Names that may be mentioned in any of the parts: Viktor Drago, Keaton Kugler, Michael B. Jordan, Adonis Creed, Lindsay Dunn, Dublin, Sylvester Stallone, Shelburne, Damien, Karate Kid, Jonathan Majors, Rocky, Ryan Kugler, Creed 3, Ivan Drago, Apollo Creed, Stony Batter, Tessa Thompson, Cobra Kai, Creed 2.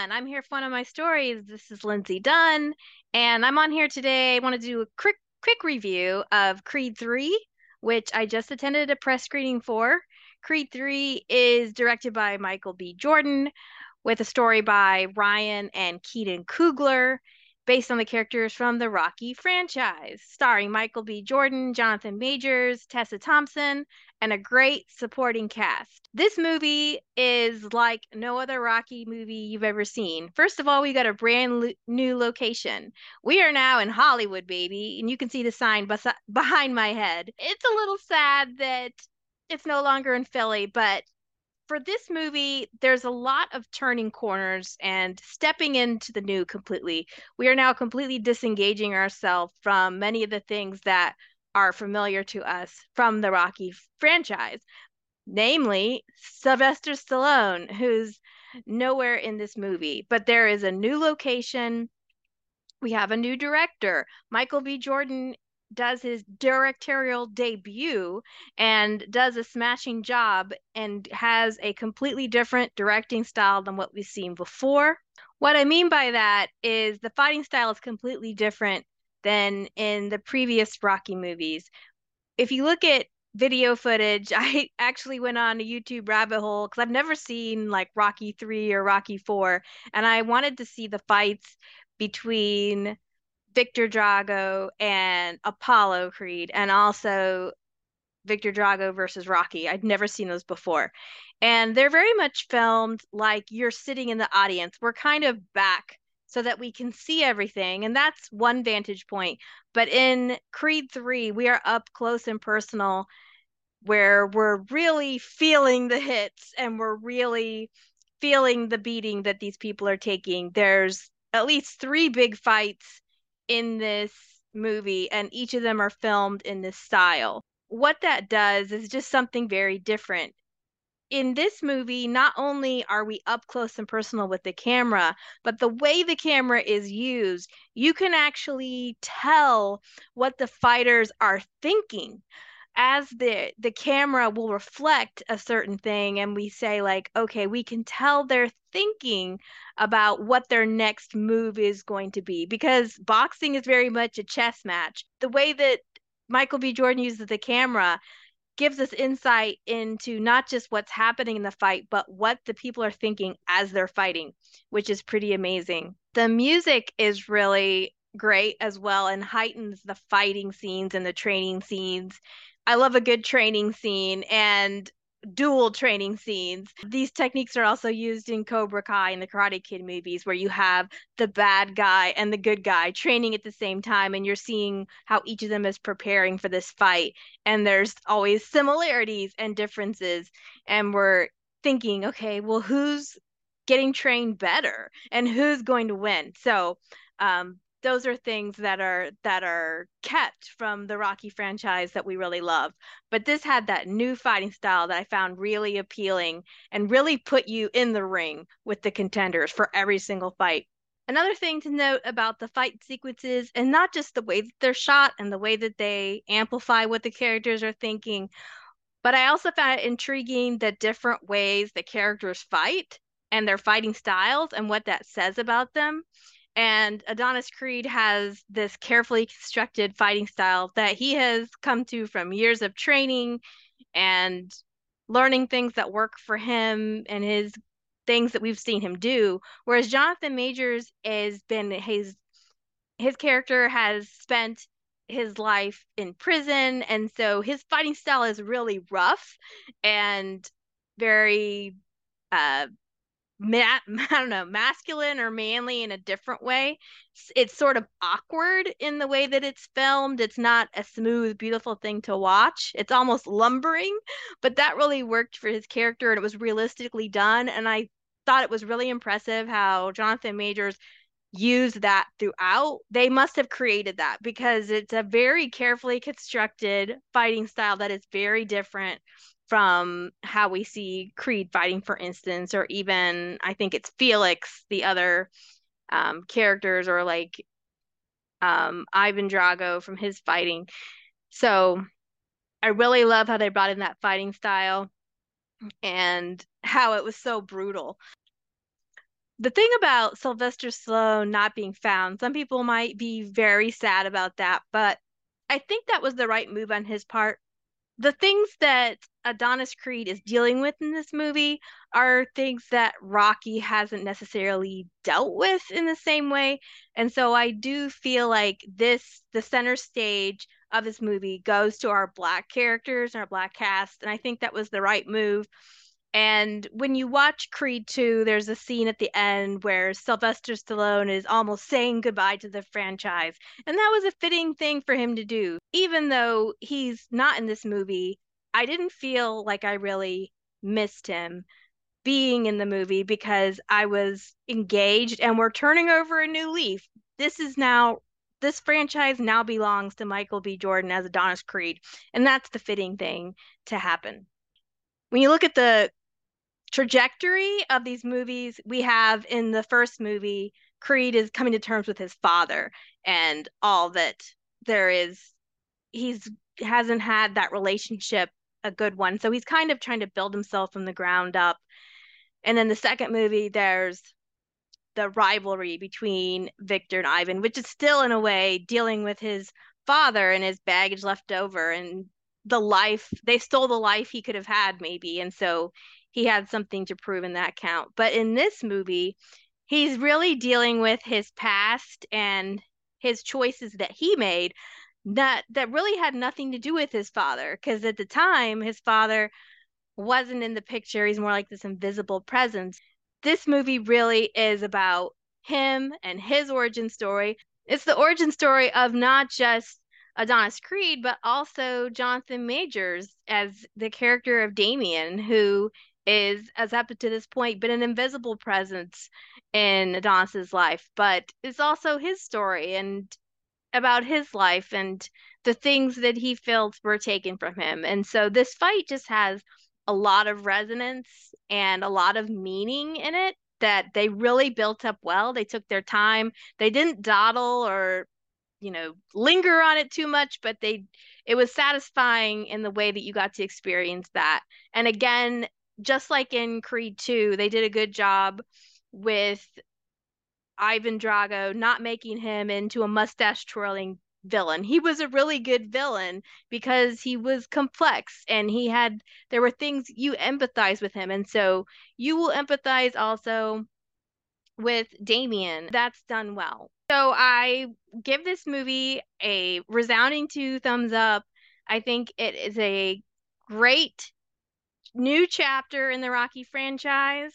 everyone. I'm here for one of my stories. This is Lindsay Dunn, and I'm on here today. I want to do a quick review of Creed 3, which I just attended a press screening for. Creed 3 is directed by Michael B. Jordan, with a story by Ryan and Keaton Kugler, based on the characters from the Rocky franchise, starring Michael B. Jordan, Jonathan Majors, Tessa Thompson, and a great supporting cast. This movie is like no other Rocky movie you've ever seen. First of all, we got a brand new location. We are now in Hollywood, baby, and you can see the sign behind my head. It's a little sad that it's no longer in Philly, but for this movie, there's a lot of turning corners and stepping into the new completely. We are now completely disengaging ourselves from many of the things that are familiar to us from the Rocky franchise, namely Sylvester Stallone, who's nowhere in this movie. But there is a new location. We have a new director. Michael B. Jordan does his directorial debut and does a smashing job and has a completely different directing style than what we've seen before. What I mean by that is the fighting style is completely different than in the previous Rocky movies. If you look at video footage, I actually went on a YouTube rabbit hole because I've never seen like Rocky 3 or Rocky 4, and I wanted to see the fights between Viktor Drago and Apollo Creed, and also Viktor Drago versus Rocky. I'd never seen those before. And they're very much filmed like you're sitting in the audience. We're kind of back so that we can see everything. And that's one vantage point. But in Creed 3, we are up close and personal, where we're really feeling the hits and we're really feeling the beating that these people are taking. There's at least 3 big fights in this movie, and each of them are filmed in this style. What that does is just something very different. In this movie, not only are we up close and personal with the camera, but the way the camera is used, you can actually tell what the fighters are thinking, as the camera will reflect a certain thing, and we say like, okay, we can tell they're thinking about what their next move is going to be, because boxing is very much a chess match. The way that Michael B. Jordan uses the camera gives us insight into not just what's happening in the fight, but what the people are thinking as they're fighting, which is pretty amazing. The music is really great as well and heightens the fighting scenes and the training scenes. I love a good training scene and dual training scenes. These techniques are also used in Cobra Kai and the Karate Kid movies, where you have the bad guy and the good guy training at the same time, and you're seeing how each of them is preparing for this fight. And there's always similarities and differences. And we're thinking, okay, well, who's getting trained better and who's going to win? So, those are things that are kept from the Rocky franchise that we really love. But this had that new fighting style that I found really appealing and really put you in the ring with the contenders for every single fight. Another thing to note about the fight sequences, and not just the way that they're shot and the way that they amplify what the characters are thinking, but I also found it intriguing the different ways the characters fight and their fighting styles and what that says about them. And Adonis Creed has this carefully constructed fighting style that he has come to from years of training and learning things that work for him and his things that we've seen him do. Whereas Jonathan Majors has been his character has spent his life in prison, and so his fighting style is really rough and very I don't know, masculine or manly in a different way. It's sort of awkward in the way that it's filmed. It's not a smooth, beautiful thing to watch. It's almost lumbering, but that really worked for his character, and it was realistically done. And I thought it was really impressive how Jonathan Majors used that throughout. They must have created that, because it's a very carefully constructed fighting style that is very different from how we see Creed fighting, for instance, or even, I think it's Felix, the other characters, or like Ivan Drago from his fighting. So I really love how they brought in that fighting style and how it was so brutal. the thing about Sylvester Stallone not being found, some people might be very sad about that, but I think that was the right move on his part. The things that Adonis Creed is dealing with in this movie are things that Rocky hasn't necessarily dealt with in the same way. And so I do feel like this, the center stage of this movie goes to our Black characters and our Black cast. And I think that was the right move. And when you watch Creed 2, there's a scene at the end where Sylvester Stallone is almost saying goodbye to the franchise. And that was a fitting thing for him to do. Even though he's not in this movie, I didn't feel like I really missed him being in the movie because I was engaged and we're turning over a new leaf. This franchise now belongs to Michael B. Jordan as Adonis Creed. And that's the fitting thing to happen. When you look at the trajectory of these movies, we have in the first movie, Creed is coming to terms with his father and all that there is. He hasn't had that relationship, a good one. So he's kind of trying to build himself from the ground up. And then the second movie, there's the rivalry between Viktor and Ivan, which is still in a way dealing with his father and his baggage left over and the life they stole, the life he could have had maybe. And so he had something to prove in that count. But in this movie, he's really dealing with his past and his choices that he made that really had nothing to do with his father. Because at the time, his father wasn't in the picture. He's more like this invisible presence. This movie really is about him and his origin story. It's the origin story of not just Adonis Creed, but also Jonathan Majors as the character of Damien, who is, as up to this point, been an invisible presence in Adonis's life. But it's also his story and about his life and the things that he felt were taken from him. And so this fight just has a lot of resonance and a lot of meaning in it that they really built up well. They took their time. They didn't dawdle or linger on it too much, but it was satisfying in the way that you got to experience that. And again, just like in Creed 2, they did a good job with Ivan Drago, not making him into a mustache twirling villain. He was a really good villain because he was complex and there were things you empathize with him. And so you will empathize also with Damien. That's done well. So I give this movie a resounding 2 thumbs up. I think it is a great new chapter in the Rocky franchise.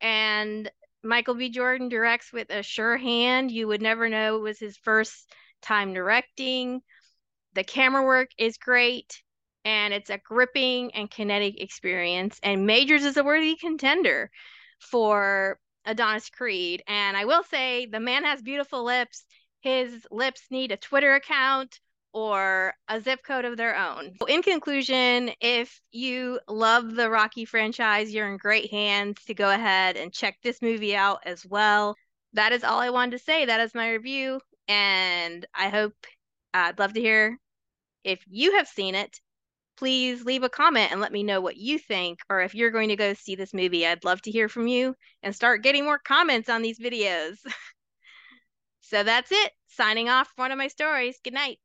And Michael B. Jordan directs with a sure hand. You would never know it was his first time directing. The camera work is great. And it's a gripping and kinetic experience. And Majors is a worthy contender for Adonis Creed. And I will say, the man has beautiful lips. His lips need a Twitter account or a zip code of their own. So in conclusion, if you love the Rocky franchise, you're in great hands to go ahead and check this movie out as well. That is all I wanted to say. That is my review. And I'd love to hear if you have seen it. Please leave a comment and let me know what you think, or if you're going to go see this movie. I'd love to hear from you and start getting more comments on these videos. So that's it. Signing off for one of my stories. Good night.